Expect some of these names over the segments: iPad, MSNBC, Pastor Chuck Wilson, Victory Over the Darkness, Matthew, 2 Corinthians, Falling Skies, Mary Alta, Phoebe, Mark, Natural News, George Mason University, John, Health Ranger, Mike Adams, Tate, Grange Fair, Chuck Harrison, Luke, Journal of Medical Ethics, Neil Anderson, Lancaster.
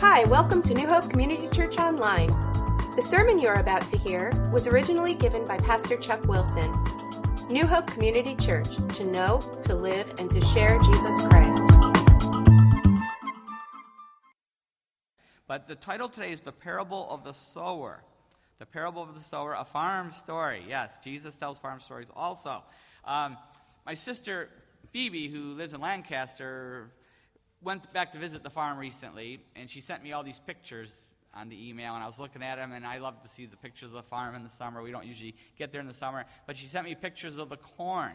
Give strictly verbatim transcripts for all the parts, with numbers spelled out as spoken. Hi, welcome to New Hope Community Church Online. The sermon you are about to hear was originally given by Pastor Chuck Wilson. New Hope Community Church, to know, to live, and to share Jesus Christ. But the title today is The Parable of the Sower. The Parable of the Sower, a farm story. Yes, Jesus tells farm stories also. Um, my sister, Phoebe, who lives in Lancaster, went back to visit the farm recently, and she sent me all these pictures on the email, and I was looking at them, and I love to see the pictures of the farm in the summer. We don't usually get there in the summer, but she sent me pictures of the corn,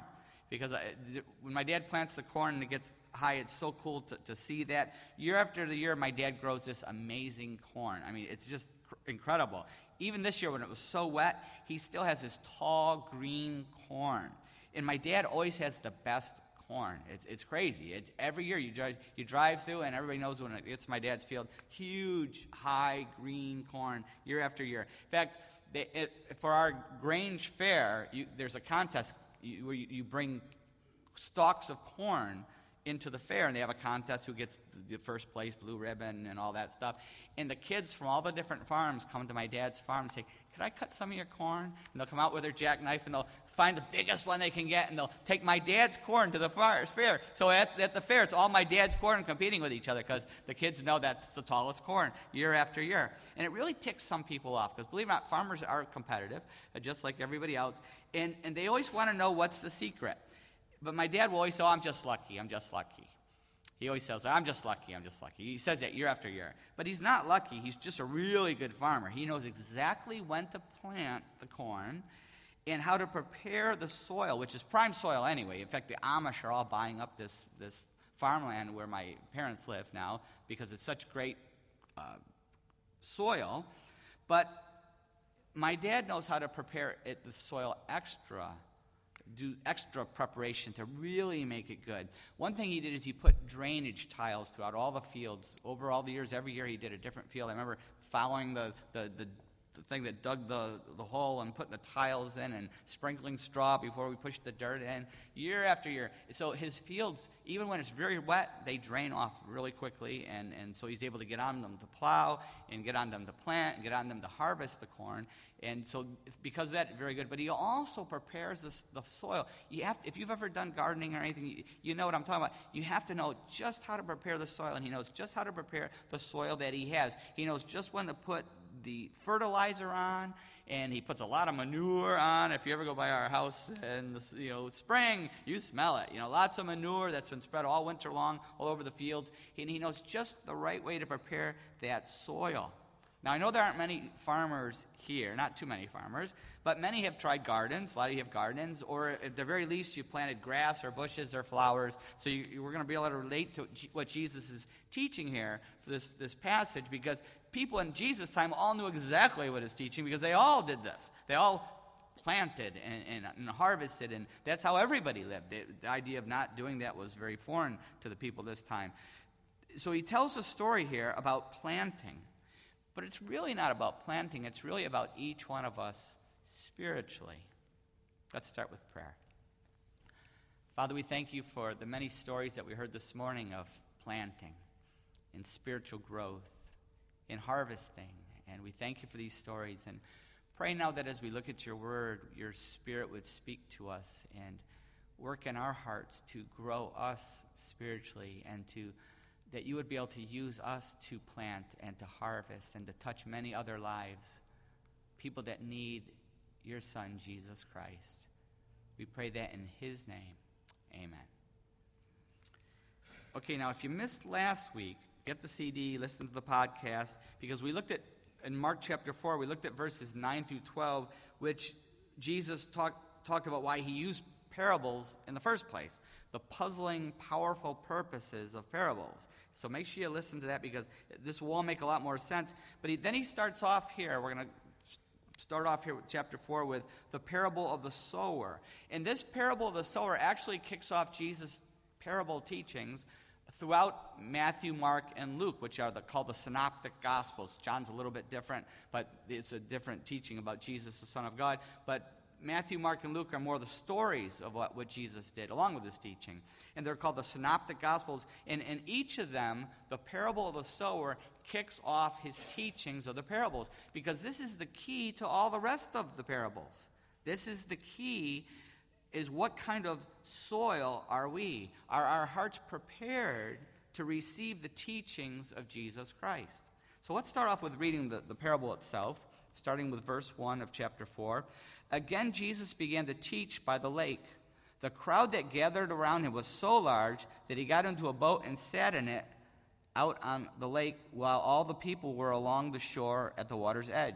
because I, th- when my dad plants the corn and it gets high, it's so cool to, to see that. Year after the year, my dad grows this amazing corn. I mean, it's just cr- incredible. Even this year, when it was so wet, he still has this tall, green corn, and my dad always has the best corn. It's it's crazy. It's every year you drive you drive through, and everybody knows when it hits my dad's field. Huge, high green corn year after year. In fact, they, it, for our Grange Fair, you, there's a contest where you, you bring stalks of corn into the fair, and they have a contest who gets the first place, blue ribbon, and all that stuff. And the kids from all the different farms come to my dad's farm and say, "Could I cut some of your corn?" And they'll come out with their jackknife, and they'll find the biggest one they can get, and they'll take my dad's corn to the fair. So at, at the fair, it's all my dad's corn competing with each other, because the kids know that's the tallest corn year after year. And it really ticks some people off, because believe it or not, farmers are competitive, just like everybody else, and, and they always want to know what's the secret. But my dad will always say, oh, I'm just lucky, I'm just lucky. He always says, I'm just lucky, I'm just lucky. He says that year after year. But he's not lucky. He's just a really good farmer. He knows exactly when to plant the corn and how to prepare the soil, which is prime soil anyway. In fact, the Amish are all buying up this, this farmland where my parents live now because it's such great uh, soil. But my dad knows how to prepare it, the soil extra do extra preparation to really make it good. One thing he did is he put drainage tiles throughout all the fields. Over all the years, every year he did a different field. I remember following the the, the, the thing that dug the, the hole and putting the tiles in and sprinkling straw before we pushed the dirt in, year after year. So his fields, even when it's very wet, they drain off really quickly, and, and so he's able to get on them to plow and get on them to plant and get on them to harvest the corn. And so because of that, very good. But he also prepares this, the soil. You have, if you've ever done gardening or anything, you, you know what I'm talking about. You have to know just how to prepare the soil, and he knows just how to prepare the soil that he has. He knows just when to put the fertilizer on, and he puts a lot of manure on. If you ever go by our house in the you know, spring, you smell it. You know, lots of manure that's been spread all winter long all over the fields, and he knows just the right way to prepare that soil. Now, I know there aren't many farmers here, not too many farmers, but many have tried gardens. A lot of you have gardens, or at the very least, you've planted grass or bushes or flowers. So you, you we're going to be able to relate to what Jesus is teaching here for this, this passage, because people in Jesus' time all knew exactly what he's teaching, because they all did this. They all planted and, and, and harvested, and that's how everybody lived. The, the idea of not doing that was very foreign to the people this time. So he tells a story here about planting. But it's really not about planting. It's really about each one of us spiritually. Let's start with prayer. Father, we thank you for the many stories that we heard this morning of planting and spiritual growth and harvesting. And we thank you for these stories. And pray now that as we look at your word, your spirit would speak to us and work in our hearts to grow us spiritually, and to that you would be able to use us to plant and to harvest and to touch many other lives, people that need your Son, Jesus Christ. We pray that in his name. Amen. Okay, now if you missed last week, get the C D, listen to the podcast, because we looked at, in Mark chapter four, we looked at verses nine through twelve, which Jesus talk, talked about why he used parables in the first place, the puzzling, powerful purposes of parables. So make sure you listen to that, because this will all make a lot more sense. But he, then he starts off here. We're going to start off here with chapter four with the parable of the sower. And this parable of the sower actually kicks off Jesus' parable teachings throughout Matthew, Mark, and Luke, which are the, called the Synoptic Gospels. John's a little bit different, but it's a different teaching about Jesus, the Son of God. But Matthew, Mark, and Luke are more the stories of what, what Jesus did, along with his teaching. And they're called the Synoptic Gospels. And in each of them, the parable of the sower kicks off his teachings of the parables, because this is the key to all the rest of the parables. This is the key, is what kind of soil are we? Are our hearts prepared to receive the teachings of Jesus Christ? So let's start off with reading the, the parable itself, starting with verse one of chapter four. Again, Jesus began to teach by the lake. The crowd that gathered around him was so large that he got into a boat and sat in it out on the lake while all the people were along the shore at the water's edge.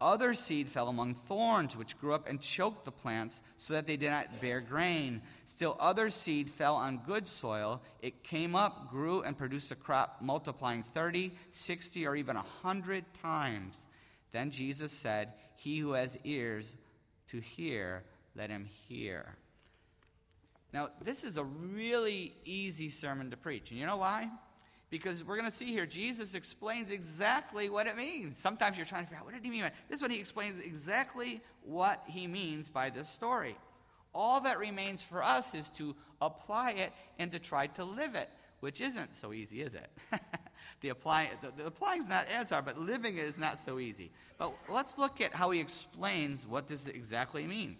Other seed fell among thorns, which grew up and choked the plants, so that they did not bear grain. Still other seed fell on good soil. It came up, grew, and produced a crop, multiplying thirty, sixty, or even one hundred times." Then Jesus said, "He who has ears to hear, let him hear." Now, this is a really easy sermon to preach, and you know why? Because we're going to see here, Jesus explains exactly what it means. Sometimes you're trying to figure out, what did he mean by it? This one, he explains exactly what he means by this story. All that remains for us is to apply it and to try to live it, which isn't so easy, is it? the, apply, the, the applying is not as hard, but living it is not so easy. But let's look at how he explains what this exactly means.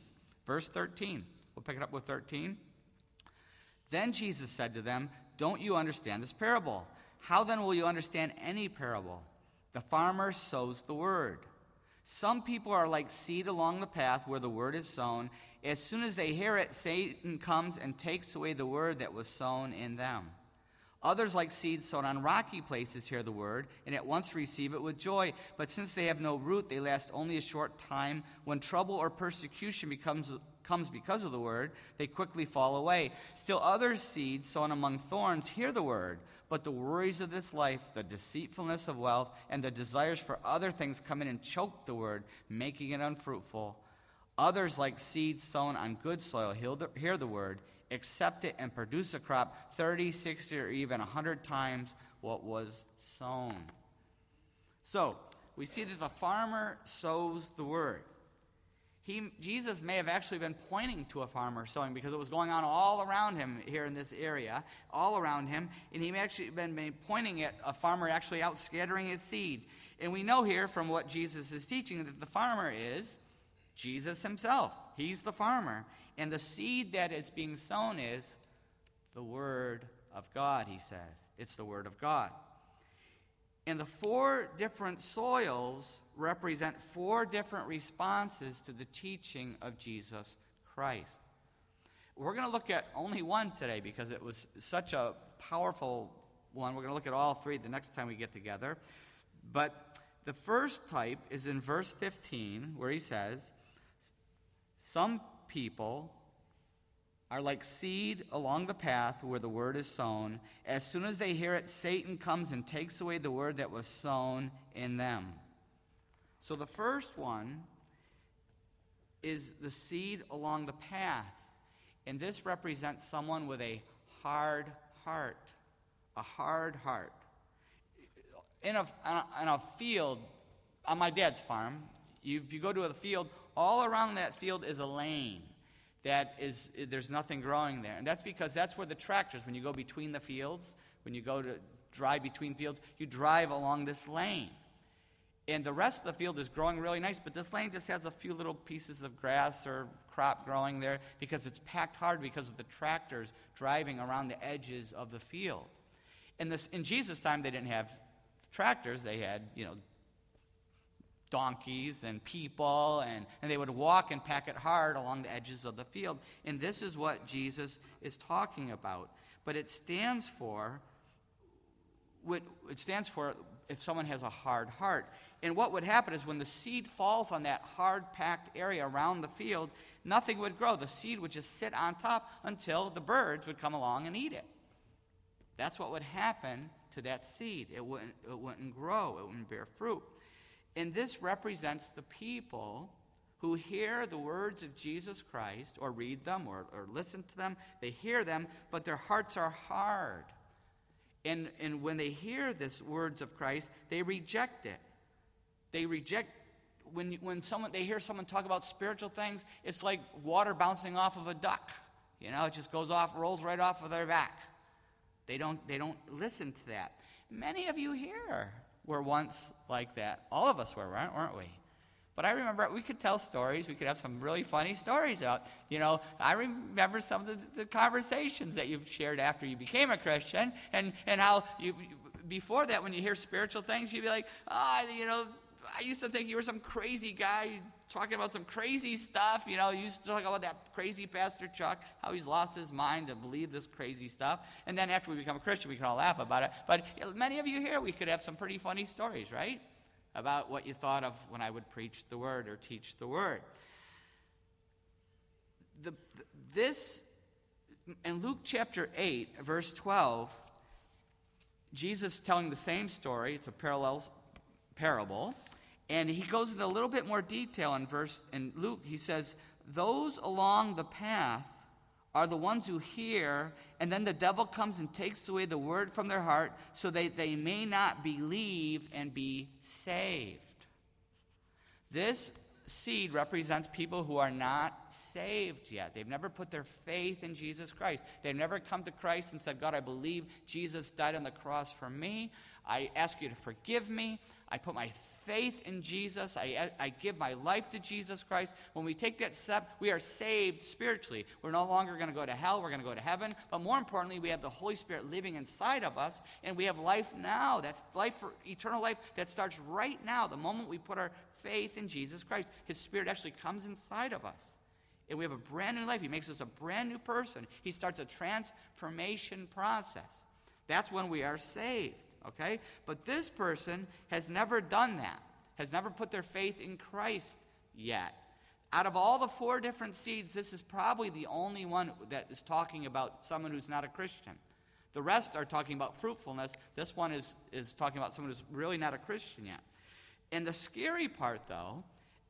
Verse thirteen. We'll pick it up with thirteen. Then Jesus said to them, "Don't you understand this parable? How then will you understand any parable? The farmer sows the word. Some people are like seed along the path where the word is sown. As soon as they hear it, Satan comes and takes away the word that was sown in them. Others, like seed sown on rocky places, hear the word and at once receive it with joy. But since they have no root, they last only a short time. When trouble or persecution becomes comes because of the word, they quickly fall away. Still other seeds sown among thorns hear the word, but the worries of this life, the deceitfulness of wealth, and the desires for other things come in and choke the word, making it unfruitful. Others, like seeds sown on good soil, hear the word, accept it, and produce a crop thirty, sixty, or even one hundred times what was sown." So, we see that the farmer sows the word. He, Jesus may have actually been pointing to a farmer sowing, because it was going on all around him here in this area, all around him, and he may actually have been pointing at a farmer actually out scattering his seed. And we know here from what Jesus is teaching that the farmer is Jesus himself. He's the farmer. And the seed that is being sown is the Word of God, he says. It's the Word of God. And the four different soils represent four different responses to the teaching of Jesus Christ. We're going to look at only one today because it was such a powerful one. We're going to look at all three the next time we get together. But the first type is in verse fifteen, where he says, "Some people are like seed along the path where the word is sown. As soon as they hear it, Satan comes and takes away the word that was sown in them." So the first one is the seed along the path. And this represents someone with a hard heart. A hard heart. In a, in a field, on my dad's farm, you, if you go to a field, all around that field is a lane. That is, there's nothing growing there. And that's because that's where the tractors, when you go between the fields, when you go to drive between fields, you drive along this lane. And the rest of the field is growing really nice, but this lane just has a few little pieces of grass or crop growing there because it's packed hard because of the tractors driving around the edges of the field. In, this, in Jesus' time, they didn't have tractors. They had, you know, donkeys and people, and, and they would walk and pack it hard along the edges of the field. And this is what Jesus is talking about. But it stands for, it stands for if someone has a hard heart. And what would happen is when the seed falls on that hard-packed area around the field, nothing would grow. The seed would just sit on top until the birds would come along and eat it. That's what would happen to that seed. It wouldn't, it wouldn't grow. It wouldn't bear fruit. And this represents the people who hear the words of Jesus Christ, or read them, or, or listen to them. They hear them, but their hearts are hard. And, and when they hear this words of Christ, they reject it. They reject, when, when someone they hear someone talk about spiritual things, it's like water bouncing off of a duck. You know, it just goes off, rolls right off of their back. They don't, they don't listen to that. Many of you here were once like that. All of us were, weren't we? But I remember we could tell stories. We could have some really funny stories out. You know, I remember some of the, the conversations that you've shared after you became a Christian, and, and how you before that, when you hear spiritual things, you'd be like, ah, oh, you know, I used to think you were some crazy guy talking about some crazy stuff. You know, you used to talk about that crazy Pastor Chuck, how he's lost his mind to believe this crazy stuff. And then after we become a Christian, we can all laugh about it. But many of you here, we could have some pretty funny stories, right? About what you thought of when I would preach the word or teach the word. The, this, in Luke chapter eight, verse twelve, Jesus telling the same story. It's a parallel parable. And he goes into a little bit more detail in verse in Luke. He says, those along the path are the ones who hear, and then the devil comes and takes away the word from their heart so that they may not believe and be saved. This seed represents people who are not saved yet. They've never put their faith in Jesus Christ. They've never come to Christ and said, God, I believe Jesus died on the cross for me. I ask you to forgive me. I put my faith in Jesus. I, I give my life to Jesus Christ. When we take that step, we are saved spiritually. We're no longer going to go to hell. We're going to go to heaven. But more importantly, we have the Holy Spirit living inside of us, and we have life now. That's life for eternal life that starts right now, the moment we put our faith in Jesus Christ. His Spirit actually comes inside of us, and we have a brand new life. He makes us a brand new person. He starts a transformation process. That's when we are saved. Okay? But this person has never done that, has never put their faith in Christ yet. Out of all the four different seeds, this is probably the only one that is talking about someone who's not a Christian. The rest are talking about fruitfulness. This one is, is talking about someone who's really not a Christian yet. And the scary part, though,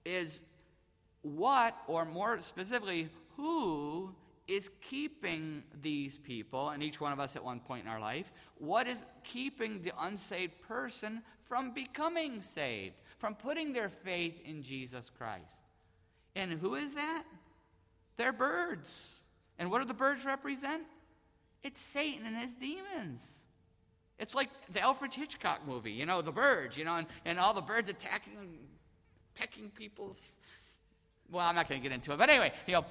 is what, or more specifically, who is keeping these people, and each one of us at one point in our life, what is keeping the unsaved person from becoming saved, from putting their faith in Jesus Christ? And who is that? They're birds. And what do the birds represent? It's Satan and his demons. It's like the Alfred Hitchcock movie, you know, the birds, you know, and, and all the birds attacking and pecking people's... Well, I'm not going to get into it, but anyway, you know,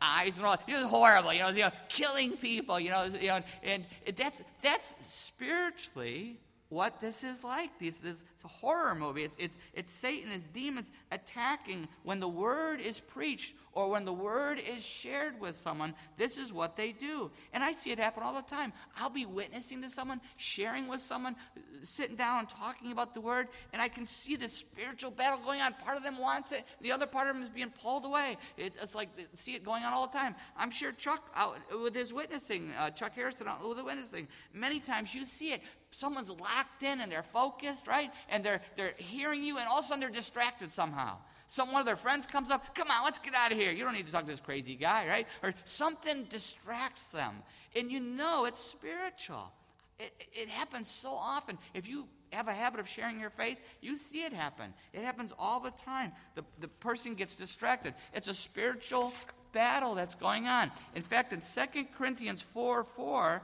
eyes and all. It was horrible, you know, you know, killing people, you know, you know, and that's that's spiritually what this is like. This, this it's a horror movie. It's it's it's Satan, his demons attacking when the word is preached or when the word is shared with someone. This is what they do, and I see it happen all the time. I'll be witnessing to someone, sharing with someone, sitting down and talking about the word, and I can see this spiritual battle going on. Part of them wants it, the other part of them is being pulled away. It's, it's like see it going on all the time. I'm sure Chuck out with his witnessing, uh, Chuck Harrison out with the witnessing. Many times you see it. Someone's locked in and they're focused, right? And they're they're hearing you, and all of a sudden they're distracted somehow. Some one of their friends comes up, come on, let's get out of here. You don't need to talk to this crazy guy, right? Or something distracts them. And you know it's spiritual. It, it happens so often. If you have a habit of sharing your faith, you see it happen. It happens all the time. The, the person gets distracted. It's a spiritual battle that's going on. In fact, in Second Corinthians four four,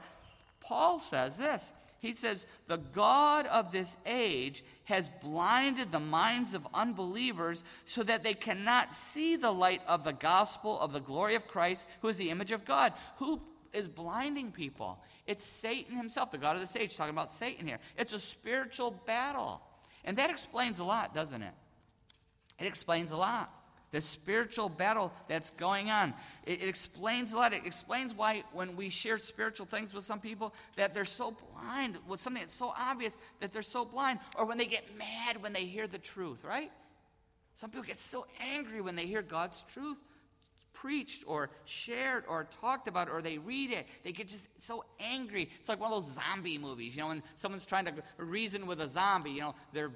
Paul says this. He says, the God of this age has blinded the minds of unbelievers so that they cannot see the light of the gospel of the glory of Christ, who is the image of God. Who is blinding people? It's Satan himself, the God of this age, talking about Satan here. It's a spiritual battle. And that explains a lot, doesn't it? It explains a lot. the spiritual battle that's going on. It, it explains a lot. It explains why when we share spiritual things with some people that they're so blind, with something that's so obvious that they're so blind, or when they get mad when they hear the truth, right? Some people get so angry when they hear God's truth preached or shared or talked about, or they read it. They get just so angry. It's like one of those zombie movies, you know, when someone's trying to reason with a zombie, you know, their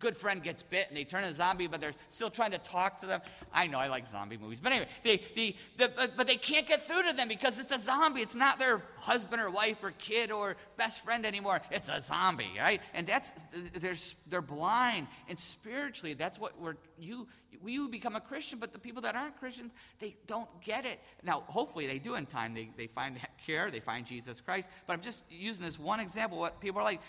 good friend gets bit and they turn into a zombie, but they're still trying to talk to them. I know, I like zombie movies. But anyway, they, they, the, but, but they can't get through to them because it's a zombie. It's not their husband or wife or kid or best friend anymore. It's a zombie, right? And that's, they're, they're blind. And spiritually, that's what we're, you, you become a Christian, but the people that aren't Christians, they don't get it. Now, hopefully they do in time. They, they find that cure. They find Jesus Christ. But I'm just using this one example, what people are like,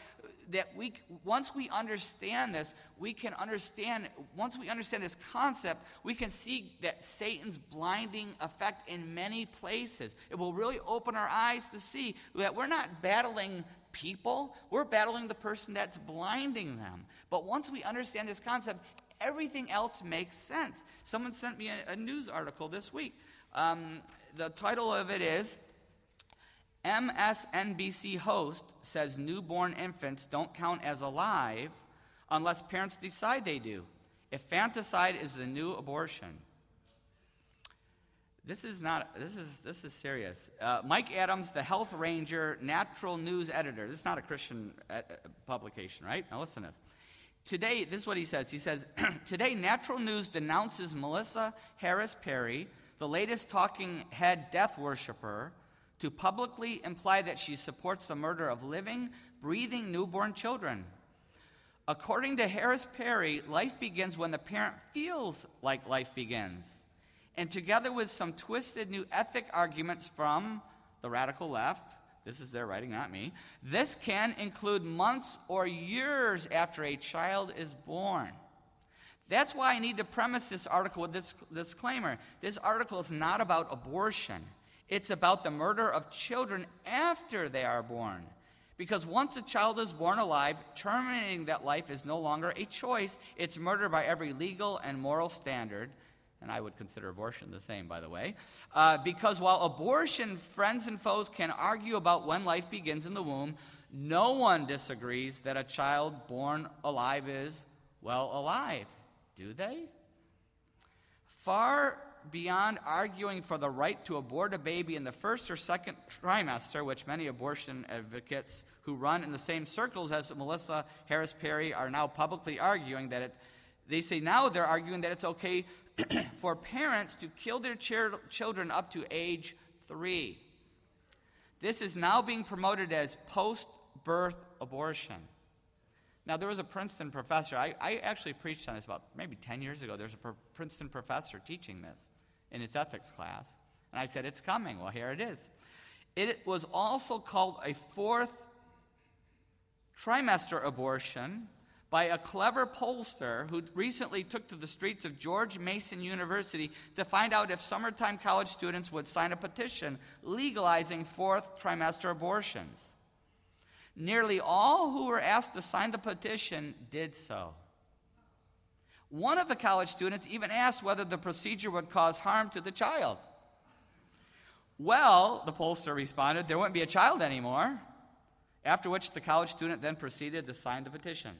that we, once we understand this, we can understand, once we understand this concept, we can see that Satan's blinding effect in many places. It will really open our eyes to see that we're not battling people, we're battling the person that's blinding them. But once we understand this concept, everything else makes sense. Someone sent me a, a news article this week. Um, the title of it is, M S N B C host says newborn infants don't count as alive unless parents decide they do. Infanticide is the new abortion. This is not. This is this is serious. Uh, Mike Adams, the Health Ranger, Natural News editor. This is not a Christian uh, publication, right? Now listen to this. Today, this is what he says. He says, today, Natural News denounces Melissa Harris-Perry, the latest talking head death worshiper, to publicly imply that she supports the murder of living, breathing newborn children. According to Harris-Perry, life begins when the parent feels like life begins. And together with some twisted new ethic arguments from the radical left, this is their writing, not me, this can include months or years after a child is born. That's why I need to premise this article with this disclaimer. This article is not about abortion. It's about the murder of children after they are born. Because once a child is born alive, terminating that life is no longer a choice. It's murder by every legal and moral standard. And I would consider abortion the same, by the way. Uh, because while abortion, friends and foes can argue about when life begins in the womb, no one disagrees that a child born alive is, well, alive. Do they? Far beyond arguing for the right to abort a baby in the first or second trimester, which many abortion advocates who run in the same circles as Melissa Harris-Perry are now publicly arguing that it, they say now they're arguing that it's okay for parents to kill their ch- children up to age three. This is now being promoted as post-birth abortion. Now, there was a Princeton professor. I, I actually preached on this about maybe ten years ago. There's a Princeton professor teaching this in his ethics class. And I said, it's coming. Well, here it is. It was also called a fourth trimester abortion by a clever pollster who recently took to the streets of George Mason University to find out if summertime college students would sign a petition legalizing fourth trimester abortions. Nearly all who were asked to sign the petition did so. One of the college students even asked whether the procedure would cause harm to the child. Well, the pollster responded, there wouldn't be a child anymore. After which the college student then proceeded to sign the petition.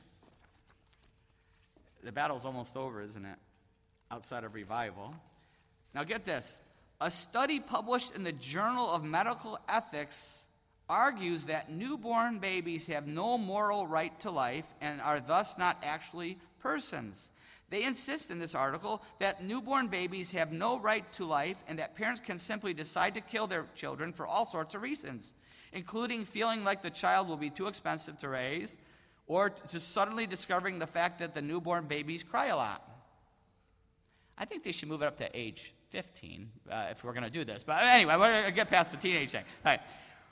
The battle's almost over, isn't it? Outside of revival. Now get this. A study published in the Journal of Medical Ethics argues that newborn babies have no moral right to life and are thus not actually persons. They insist in this article that newborn babies have no right to life and that parents can simply decide to kill their children for all sorts of reasons, including feeling like the child will be too expensive to raise or to suddenly discovering the fact that the newborn babies cry a lot. I think they should move it up to age fifteen uh, if we're going to do this. But anyway, we're going to get past the teenage thing. All right.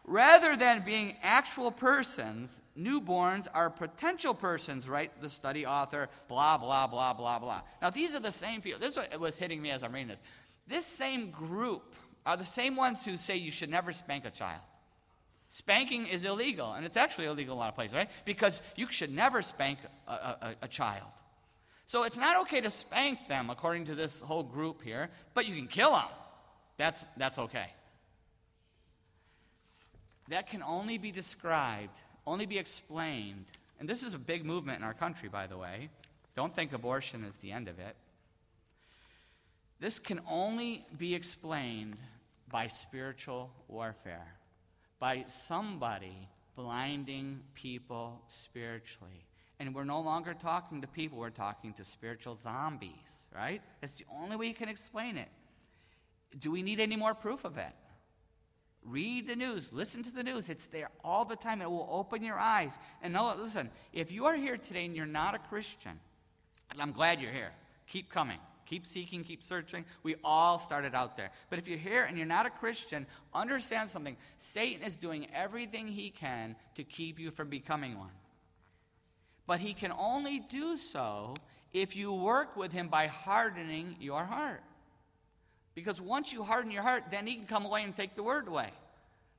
Rather than being actual persons, newborns are potential persons, right? The study author, blah, blah, blah, blah, blah. Now, these are the same people. This was hitting me as I'm reading this. This same group are the same ones who say you should never spank a child. Spanking is illegal, and it's actually illegal in a lot of places, right? Because you should never spank a, a, a child. So it's not okay to spank them, according to this whole group here, but you can kill them. That's, that's okay. That can only be described, only be explained. And this is a big movement in our country, by the way. Don't think abortion is the end of it. This can only be explained by spiritual warfare, by somebody blinding people spiritually. And we're no longer talking to people, we're talking to spiritual zombies, right? That's the only way you can explain it. Do we need any more proof of it? Read the news, listen to the news. It's there all the time. It will open your eyes. And no, listen, if you are here today and you're not a Christian, and I'm glad you're here, keep coming. Keep seeking, keep searching. We all started out there. But if you're here and you're not a Christian, understand something. Satan is doing everything he can to keep you from becoming one. But he can only do so if you work with him by hardening your heart. Because once you harden your heart, then he can come away and take the word away.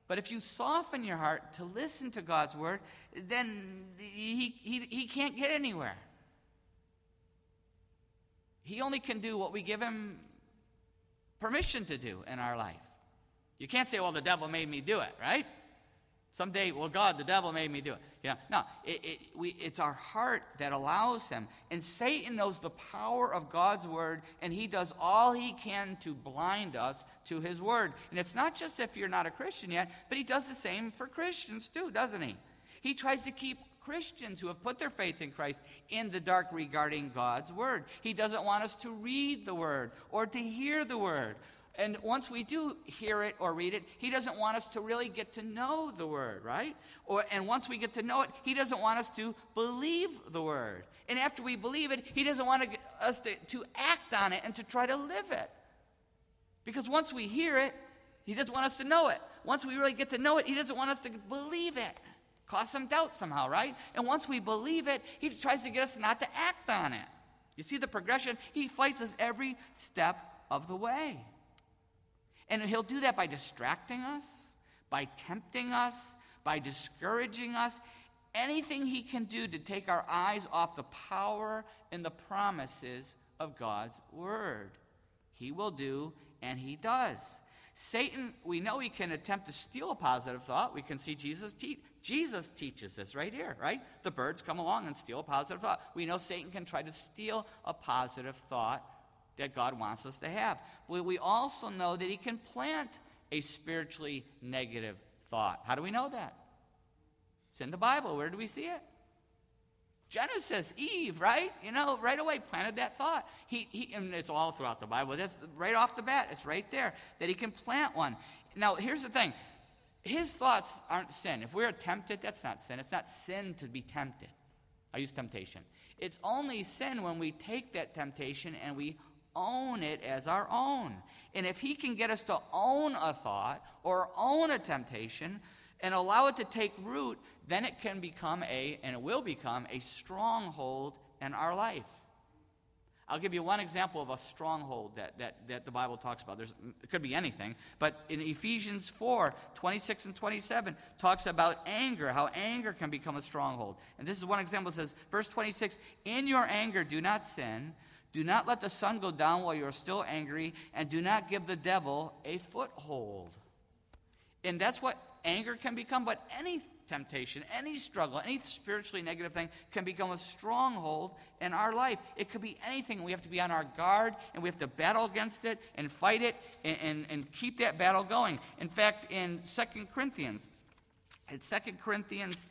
But if you soften your heart to listen to God's word, then he, he, he can't get anywhere. He only can do what we give him permission to do in our life. You can't say, well, the devil made me do it, right? Someday, well, God, the devil made me do it. You know, no, it, it, we, it's our heart that allows him. And Satan knows the power of God's word, and he does all he can to blind us to his word. And it's not just if you're not a Christian yet, but he does the same for Christians too, doesn't he? He tries to keep Christians who have put their faith in Christ in the dark regarding God's word. He doesn't want us to read the word or to hear the word. And once we do hear it or read it, he doesn't want us to really get to know the word, right? Or, and once we get to know it, he doesn't want us to believe the word. And after we believe it, he doesn't want to, us to, to act on it and to try to live it. Because once we hear it, he doesn't want us to know it. Once we really get to know it, he doesn't want us to believe it. Cause some doubt somehow, right? And once we believe it, he tries to get us not to act on it. You see the progression? He fights us every step of the way. And he'll do that by distracting us, by tempting us, by discouraging us. Anything he can do to take our eyes off the power and the promises of God's word. He will do, and he does. Satan, we know he can attempt to steal a positive thought. We can see Jesus teach. Jesus teaches this right here, right? The birds come along and steal a positive thought. We know Satan can try to steal a positive thought that God wants us to have. But we also know that he can plant a spiritually negative thought. How do we know that? It's in the Bible. Where do we see it? Genesis, Eve, right? You know, right away planted that thought. He, he, and it's all throughout the Bible. That's right off the bat. It's right there that he can plant one. Now, here's the thing. His thoughts aren't sin. If we're tempted, that's not sin. It's not sin to be tempted. I use temptation. It's only sin when we take that temptation and we own it as our own. And if he can get us to own a thought or own a temptation and allow it to take root, then it can become a, and it will become, a stronghold in our life. I'll give you one example of a stronghold that, that, that the Bible talks about. There's, it could be anything, but in Ephesians four, twenty-six and twenty-seven, talks about anger, how anger can become a stronghold. And this is one example. It says, verse twenty-six, in your anger do not sin, do not let the sun go down while you are still angry, and do not give the devil a foothold. And that's what anger can become, but any temptation, any struggle, any spiritually negative thing can become a stronghold in our life. It could be anything. We have to be on our guard, and we have to battle against it and fight it and, and, and keep that battle going. In fact, in Second Corinthians, in Second Corinthians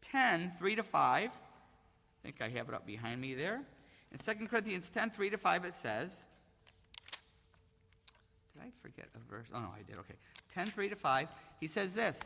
ten, three to five, I think I have it up behind me there. In Second Corinthians ten, three to five, it says, did I forget a verse? Oh, no, I did. Okay. ten, three to five, he says this,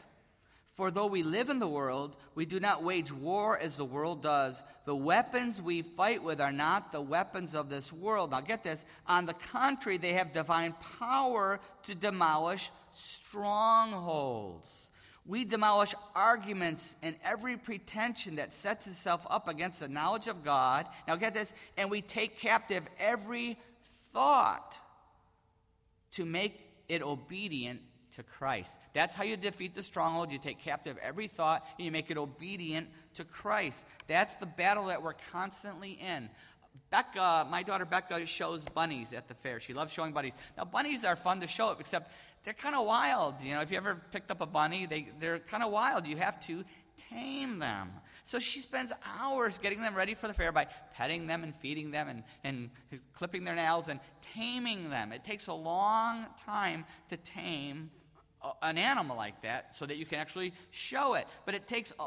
for though we live in the world, we do not wage war as the world does. The weapons we fight with are not the weapons of this world. Now get this. On the contrary, they have divine power to demolish strongholds. We demolish arguments and every pretension that sets itself up against the knowledge of God. Now get this. And we take captive every thought to make it obedient to Christ. That's how you defeat the stronghold. You take captive every thought and you make it obedient to Christ. That's the battle that we're constantly in. Becca, my daughter Becca shows bunnies at the fair. She loves showing bunnies. Now, bunnies are fun to show, except they're kind of wild. You know, if you ever picked up a bunny, they, they're kind of wild. You have to tame them. So she spends hours getting them ready for the fair by petting them and feeding them and, and clipping their nails and taming them. It takes a long time to tame a, an animal like that so that you can actually show it. But it takes, a,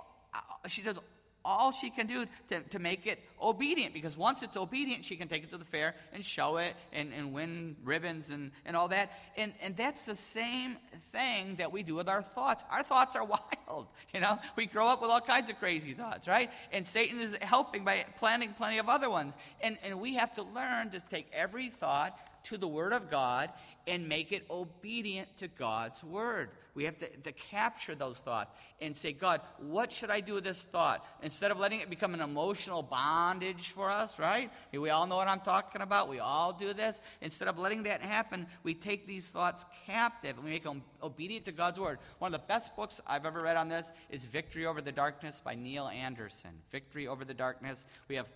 she does all she can do to, to make it obedient, because once it's obedient, she can take it to the fair and show it and, and win ribbons and, and all that. And, and that's the same thing that we do with our thoughts. Our thoughts are wild, you know. We grow up with all kinds of crazy thoughts, right? And Satan is helping by planting plenty of other ones. And, and we have to learn to take every thought to the Word of God and make it obedient to God's Word. We have to, to capture those thoughts and say, God, what should I do with this thought? Instead of letting it become an emotional bondage for us, right? We all know what I'm talking about. We all do this. Instead of letting that happen, we take these thoughts captive and we make them obedient to God's Word. One of the best books I've ever read on this is Victory Over the Darkness by Neil Anderson. Victory Over the Darkness. We have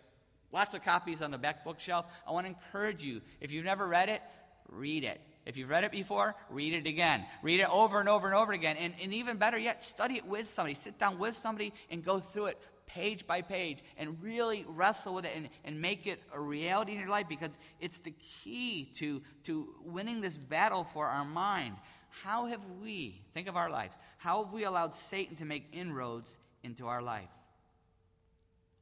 lots of copies on the back bookshelf. I want to encourage you, if you've never read it, read it. If you've read it before, read it again. Read it over and over and over again. And, and even better yet, study it with somebody. Sit down with somebody and go through it page by page and really wrestle with it and, and make it a reality in your life, because it's the key to, to winning this battle for our mind. How have we, think of our lives, how have we allowed Satan to make inroads into our life?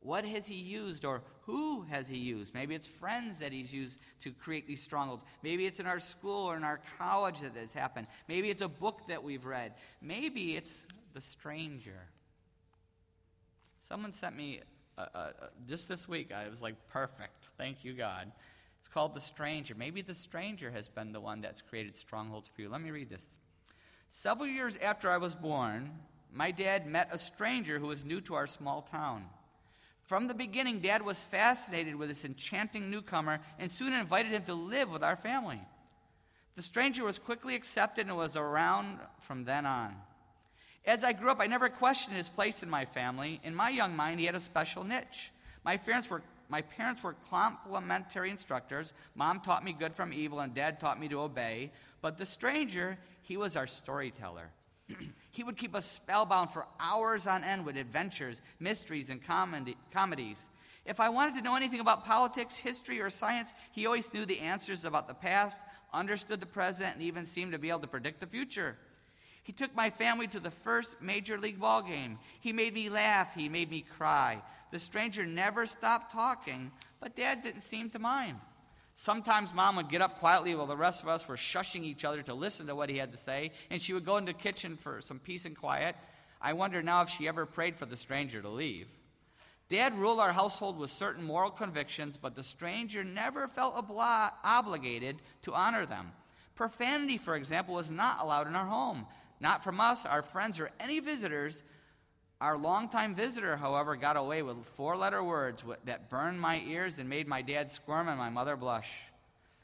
What has he used, or who has he used? Maybe it's friends that he's used to create these strongholds. Maybe it's in our school or in our college that this happened. Maybe it's a book that we've read. Maybe it's the stranger. Someone sent me, uh, uh, just this week, I was like, perfect, thank you, God. It's called The Stranger. Maybe the stranger has been the one that's created strongholds for you. Let me read this. Several years after I was born, my dad met a stranger who was new to our small town. From the beginning, Dad was fascinated with this enchanting newcomer and soon invited him to live with our family. The stranger was quickly accepted and was around from then on. As I grew up, I never questioned his place in my family. In my young mind, he had a special niche. My parents were, my parents were complementary instructors. Mom taught me good from evil, and Dad taught me to obey. But the stranger, he was our storyteller. He would keep us spellbound for hours on end with adventures, mysteries, and comedy, comedies. If I wanted to know anything about politics, history, or science, he always knew the answers about the past, understood the present, and even seemed to be able to predict the future. He took my family to the first major league ball game. He made me laugh. He made me cry. The stranger never stopped talking, but Dad didn't seem to mind. Sometimes Mom would get up quietly while the rest of us were shushing each other to listen to what he had to say, and she would go into the kitchen for some peace and quiet. I wonder now if she ever prayed for the stranger to leave. Dad ruled our household with certain moral convictions, but the stranger never felt obli- obligated to honor them. Profanity, for example, was not allowed in our home. Not from us, our friends, or any visitors. Our longtime visitor, however, got away with four-letter words that burned my ears and made my dad squirm and my mother blush.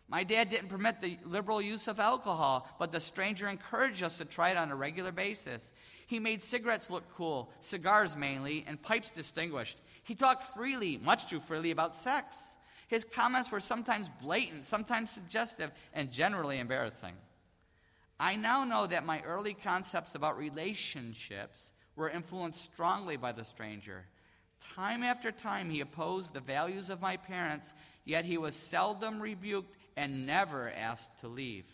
My dad didn't permit the liberal use of alcohol, but the stranger encouraged us to try it on a regular basis. He made cigarettes look cool, cigars mainly, and pipes distinguished. He talked freely, much too freely, about sex. His comments were sometimes blatant, sometimes suggestive, and generally embarrassing. I now know that my early concepts about relationships were influenced strongly by the stranger. Time after time, he opposed the values of my parents, yet he was seldom rebuked and never asked to leave.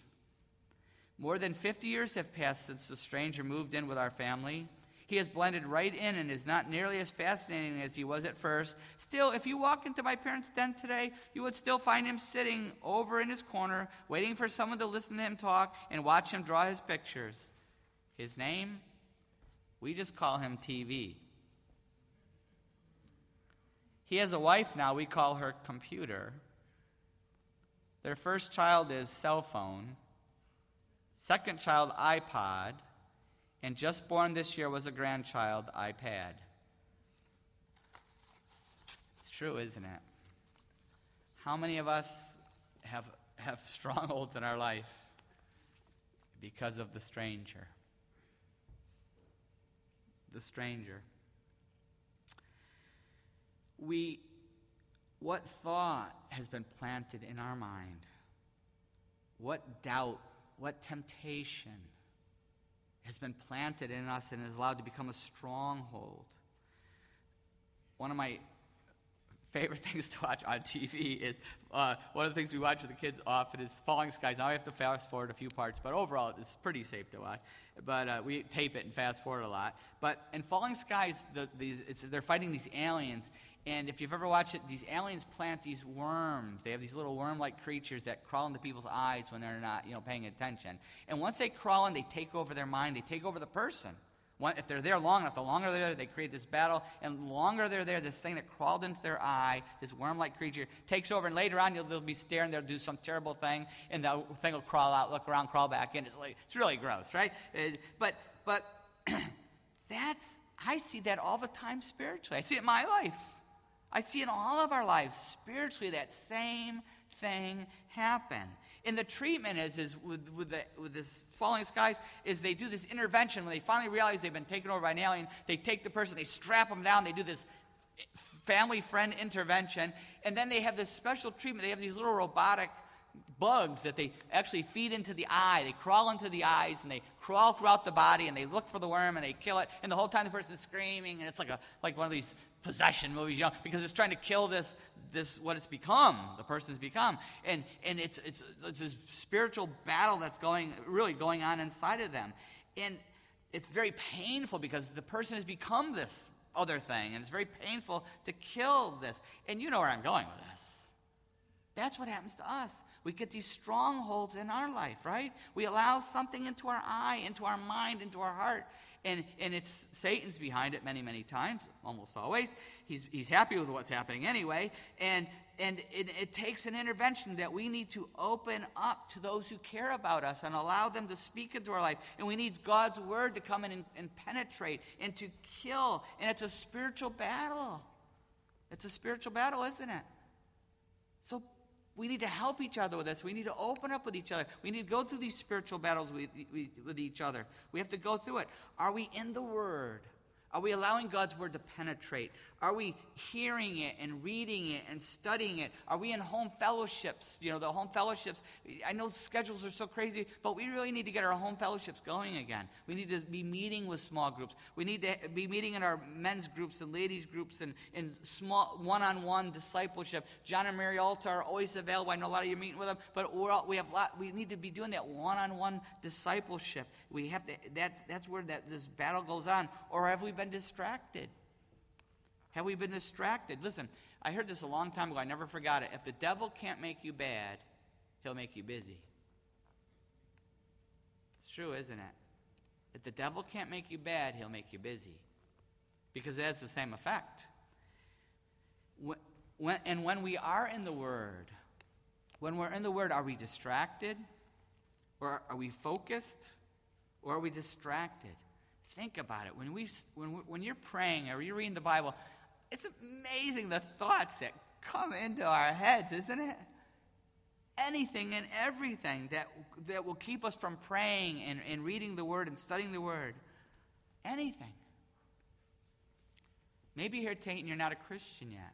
More than fifty years have passed since the stranger moved in with our family. He has blended right in and is not nearly as fascinating as he was at first. Still, if you walk into my parents' den today, you would still find him sitting over in his corner, waiting for someone to listen to him talk and watch him draw his pictures. His name? We just call him T V. He has a wife now. We call her computer. Their first child is cell phone. Second child, iPod. And just born this year was a grandchild, iPad. It's true, isn't it? How many of us have, have strongholds in our life because of the stranger? The stranger. We What thought has been planted in our mind? What doubt, what temptation has been planted in us and is allowed to become a stronghold? One of my favorite things to watch on T V is, uh, one of the things we watch with the kids often is Falling Skies. Now I have to fast forward a few parts, but overall it's pretty safe to watch. But uh, we tape it and fast forward a lot. But in Falling Skies, the, these, it's, they're fighting these aliens, and if you've ever watched it, these aliens plant these worms. They have these little worm-like creatures that crawl into people's eyes when they're not, you know, paying attention. And once they crawl in, they take over their mind. They take over the person. If they're there long enough, the longer they're there, they create this battle. And the longer they're there, this thing that crawled into their eye, this worm-like creature, takes over. And later on, you'll, they'll be staring. They'll do some terrible thing. And the thing will crawl out, look around, crawl back in. It's, like, it's really gross, right? It, but but that's, I see that all the time spiritually. I see it in my life. I see in all of our lives, spiritually, that same thing happen. And the treatment is, is with with, the, with this Falling Skies is they do this intervention. When they finally realize they've been taken over by an alien, they take the person, they strap them down, they do this family friend intervention, and then they have this special treatment. They have these little robotic bugs that they actually feed into the eye. They crawl into the eyes, and they crawl throughout the body, and they look for the worm, and they kill it. And the whole time the person's screaming, and it's like a like one of these possession movies, you know, because it's trying to kill this, this what it's become, the person's become, and and it's it's it's this spiritual battle that's going really going on inside of them, and it's very painful because the person has become this other thing, and it's very painful to kill this. And you know where I'm going with this. That's what happens to us. We get these strongholds in our life, right? We allow something into our eye, into our mind, into our heart. And and it's Satan's behind it many, many times, almost always. He's he's happy with what's happening anyway. And and it, it takes an intervention that we need to open up to those who care about us and allow them to speak into our life. And we need God's word to come in and, and penetrate and to kill. And it's a spiritual battle. It's a spiritual battle, isn't it? So we need to help each other with this. We need to open up with each other. We need to go through these spiritual battles with, with each other. We have to go through it. Are we in the Word? Are we allowing God's Word to penetrate? Are we hearing it and reading it and studying it? Are we in home fellowships? You know, the home fellowships. I know schedules are so crazy, but we really need to get our home fellowships going again. We need to be meeting with small groups. We need to be meeting in our men's groups and ladies' groups and in small one-on-one discipleship. John and Mary Alta are always available. I know a lot of you are meeting with them, but we're all, we have lot, we need to be doing that one-on-one discipleship. We have to. That's that's where that this battle goes on. Or have we been distracted? Have we been distracted? Listen, I heard this a long time ago. I never forgot it. If the devil can't make you bad, he'll make you busy. It's true, isn't it? If the devil can't make you bad, he'll make you busy. Because it has the same effect. When, when, and when we are in the Word, when we're in the Word, are we distracted? Or are we focused? Or are we distracted? Think about it. When we, when we, when you're praying or you're reading the Bible, it's amazing the thoughts that come into our heads, isn't it? Anything and everything that that will keep us from praying and, and reading the Word and studying the Word. Anything. Maybe you're here, Tate, and you're not a Christian yet.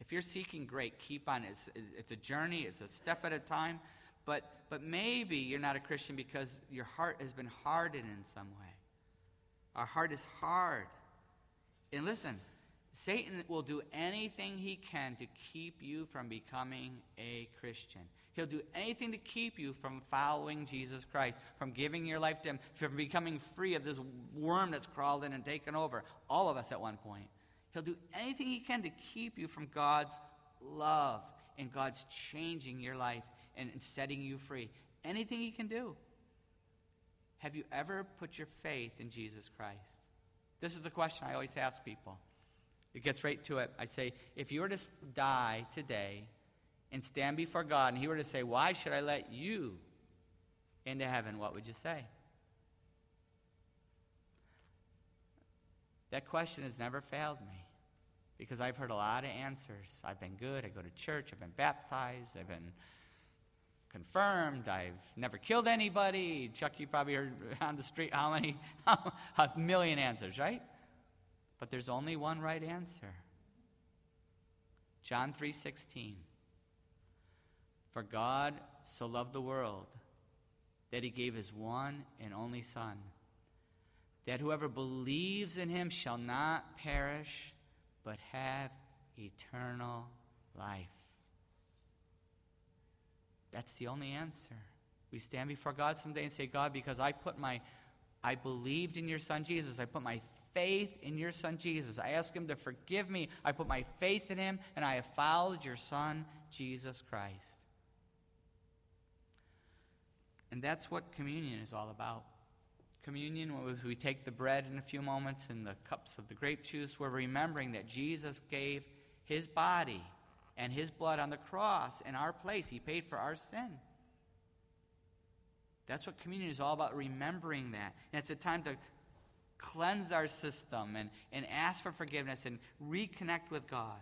If you're seeking, great, keep on. It's, it's a journey. It's a step at a time. But but maybe you're not a Christian because your heart has been hardened in some way. Our heart is hard. And listen, Satan will do anything he can to keep you from becoming a Christian. He'll do anything to keep you from following Jesus Christ, from giving your life to him, from becoming free of this worm that's crawled in and taken over, all of us at one point. He'll do anything he can to keep you from God's love and God's changing your life and setting you free. Anything he can do. Have you ever put your faith in Jesus Christ? This is the question I always ask people. It gets right to it. I say, if you were to die today and stand before God, and he were to say, why should I let you into heaven? What would you say? That question has never failed me. Because I've heard a lot of answers. I've been good. I go to church. I've been baptized. I've been confirmed. I've never killed anybody. Chuck, you probably heard on the street how many, how, a million answers, right? But there's only one right answer. John three sixteen, for God so loved the world that he gave his one and only Son, that whoever believes in him shall not perish, but have eternal life. That's the only answer. We stand before God someday and say, God, because I put my, I believed in your Son Jesus. I put my faith in your Son Jesus. I asked him to forgive me. I put my faith in him, and I have followed your Son, Jesus Christ. And that's what communion is all about. Communion, we take the bread in a few moments and the cups of the grape juice. We're remembering that Jesus gave his body and his blood on the cross in our place. He paid for our sin. That's what communion is all about, remembering that. And it's a time to cleanse our system and, and ask for forgiveness and reconnect with God.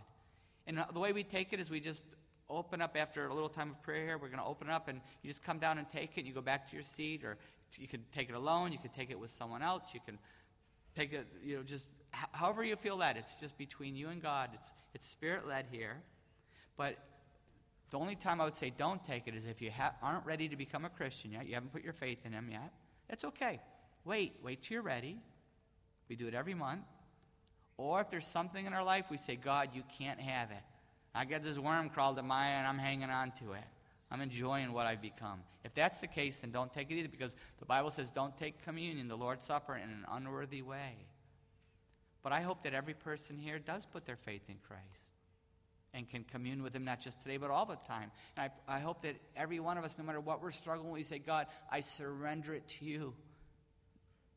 And the way we take it is we just open up after a little time of prayer here. We're going to open it up, and you just come down and take it, and you go back to your seat, or you can take it alone. You can take it with someone else. You can take it, you know, just however you feel that. It's just between you and God. It's it's Spirit-led here. But the only time I would say don't take it is if you ha- aren't ready to become a Christian yet. You haven't put your faith in him yet. That's okay. Wait. Wait till you're ready. We do it every month. Or if there's something in our life, we say, God, you can't have it. I got this worm crawled at my eye, and I'm hanging on to it. I'm enjoying what I've become. If that's the case, then don't take it either, because the Bible says don't take communion, the Lord's Supper, in an unworthy way. But I hope that every person here does put their faith in Christ and can commune with him, not just today, but all the time. And I, I hope that every one of us, no matter what we're struggling with, we say, God, I surrender it to you.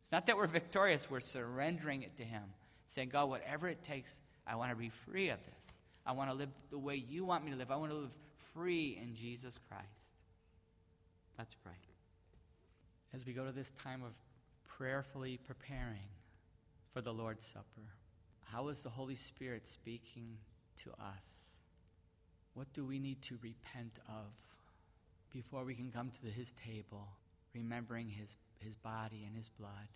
It's not that we're victorious. We're surrendering it to him, saying, God, whatever it takes, I want to be free of this. I want to live the way you want me to live. I want to live free in Jesus Christ. Let's pray. As we go to this time of prayerfully preparing for the Lord's Supper, how is the Holy Spirit speaking to us? What do we need to repent of before we can come to his table, remembering his, his body and his blood?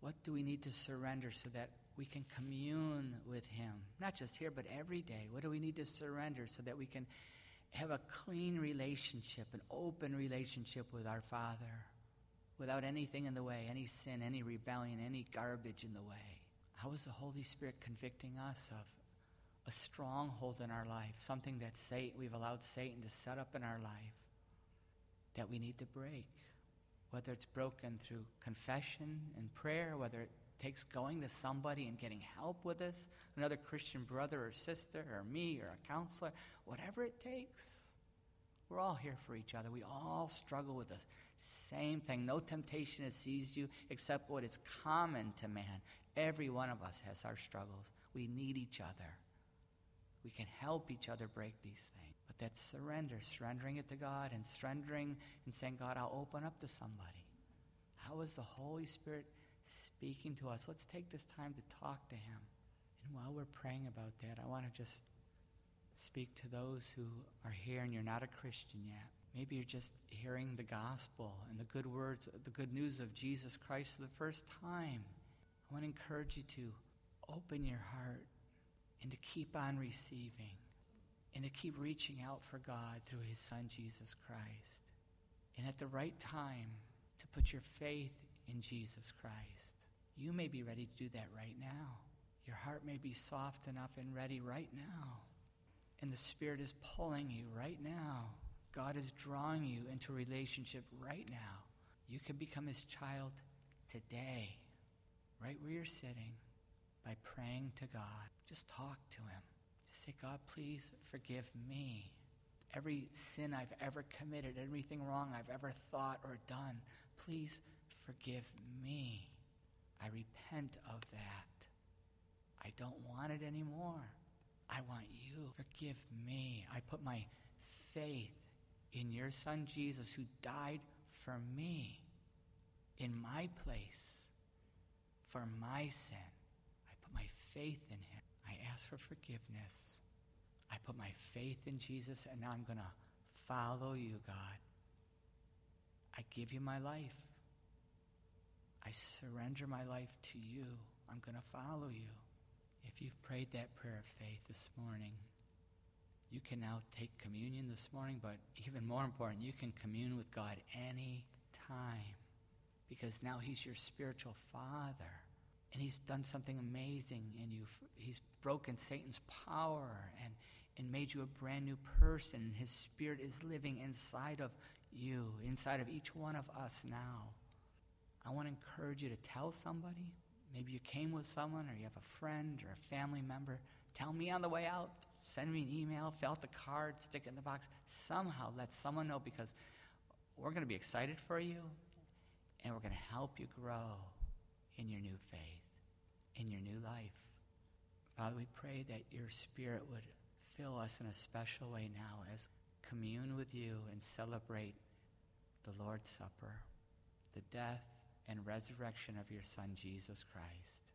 What do we need to surrender so that we can commune with him, not just here, but every day? What do we need to surrender so that we can have a clean relationship, an open relationship with our Father, without anything in the way, any sin, any rebellion, any garbage in the way? How is the Holy Spirit convicting us of a stronghold in our life, something that Satan, we've allowed Satan to set up in our life that we need to break, whether it's broken through confession and prayer, whether it takes going to somebody and getting help with us, another Christian brother or sister or me or a counselor, whatever it takes. We're all here for each other. We all struggle with the same thing. No temptation has seized you except what is common to man. Every one of us has our struggles. We need each other. We can help each other break these things. But that's surrender, surrendering it to God and surrendering and saying, God, I'll open up to somebody. How is the Holy Spirit speaking to us? Let's take this time to talk to him. And while we're praying about that, I want to just speak to those who are here and you're not a Christian yet. Maybe you're just hearing the gospel and the good words, the good news of Jesus Christ for the first time. I want to encourage you to open your heart and to keep on receiving and to keep reaching out for God through his Son, Jesus Christ. And at the right time, to put your faith in Jesus Christ. You may be ready to do that right now. Your heart may be soft enough and ready right now. And the Spirit is pulling you right now. God is drawing you into a relationship right now. You can become his child today, right where you're sitting, by praying to God. Just talk to him. Just say, God, please forgive me. Every sin I've ever committed, everything wrong I've ever thought or done, please forgive me. I repent of that. I don't want it anymore. I want you. Forgive me. I put my faith in your Son Jesus, who died for me, in my place, for my sin. I put my faith in him. I ask for forgiveness. I put my faith in Jesus, and now I'm going to follow you, God. I give you my life. I surrender my life to you. I'm going to follow you. If you've prayed that prayer of faith this morning, You can now take communion this morning, but even more important, you can commune with God any time, because now he's your spiritual father, and he's done something amazing in you. He's broken Satan's power and, and made you a brand new person. His spirit is living inside of you, inside of each one of us now. I want to encourage you to tell somebody. Maybe you came with someone, or you have a friend or a family member. Tell me on the way out. Send me an email, fill out the card, stick it in the box. Somehow let someone know, because we're going to be excited for you, and we're going to help you grow in your new faith, in your new life. Father, we pray that your spirit would fill us in a special way now as we commune with you and celebrate the Lord's Supper, the death and resurrection of your Son, Jesus Christ.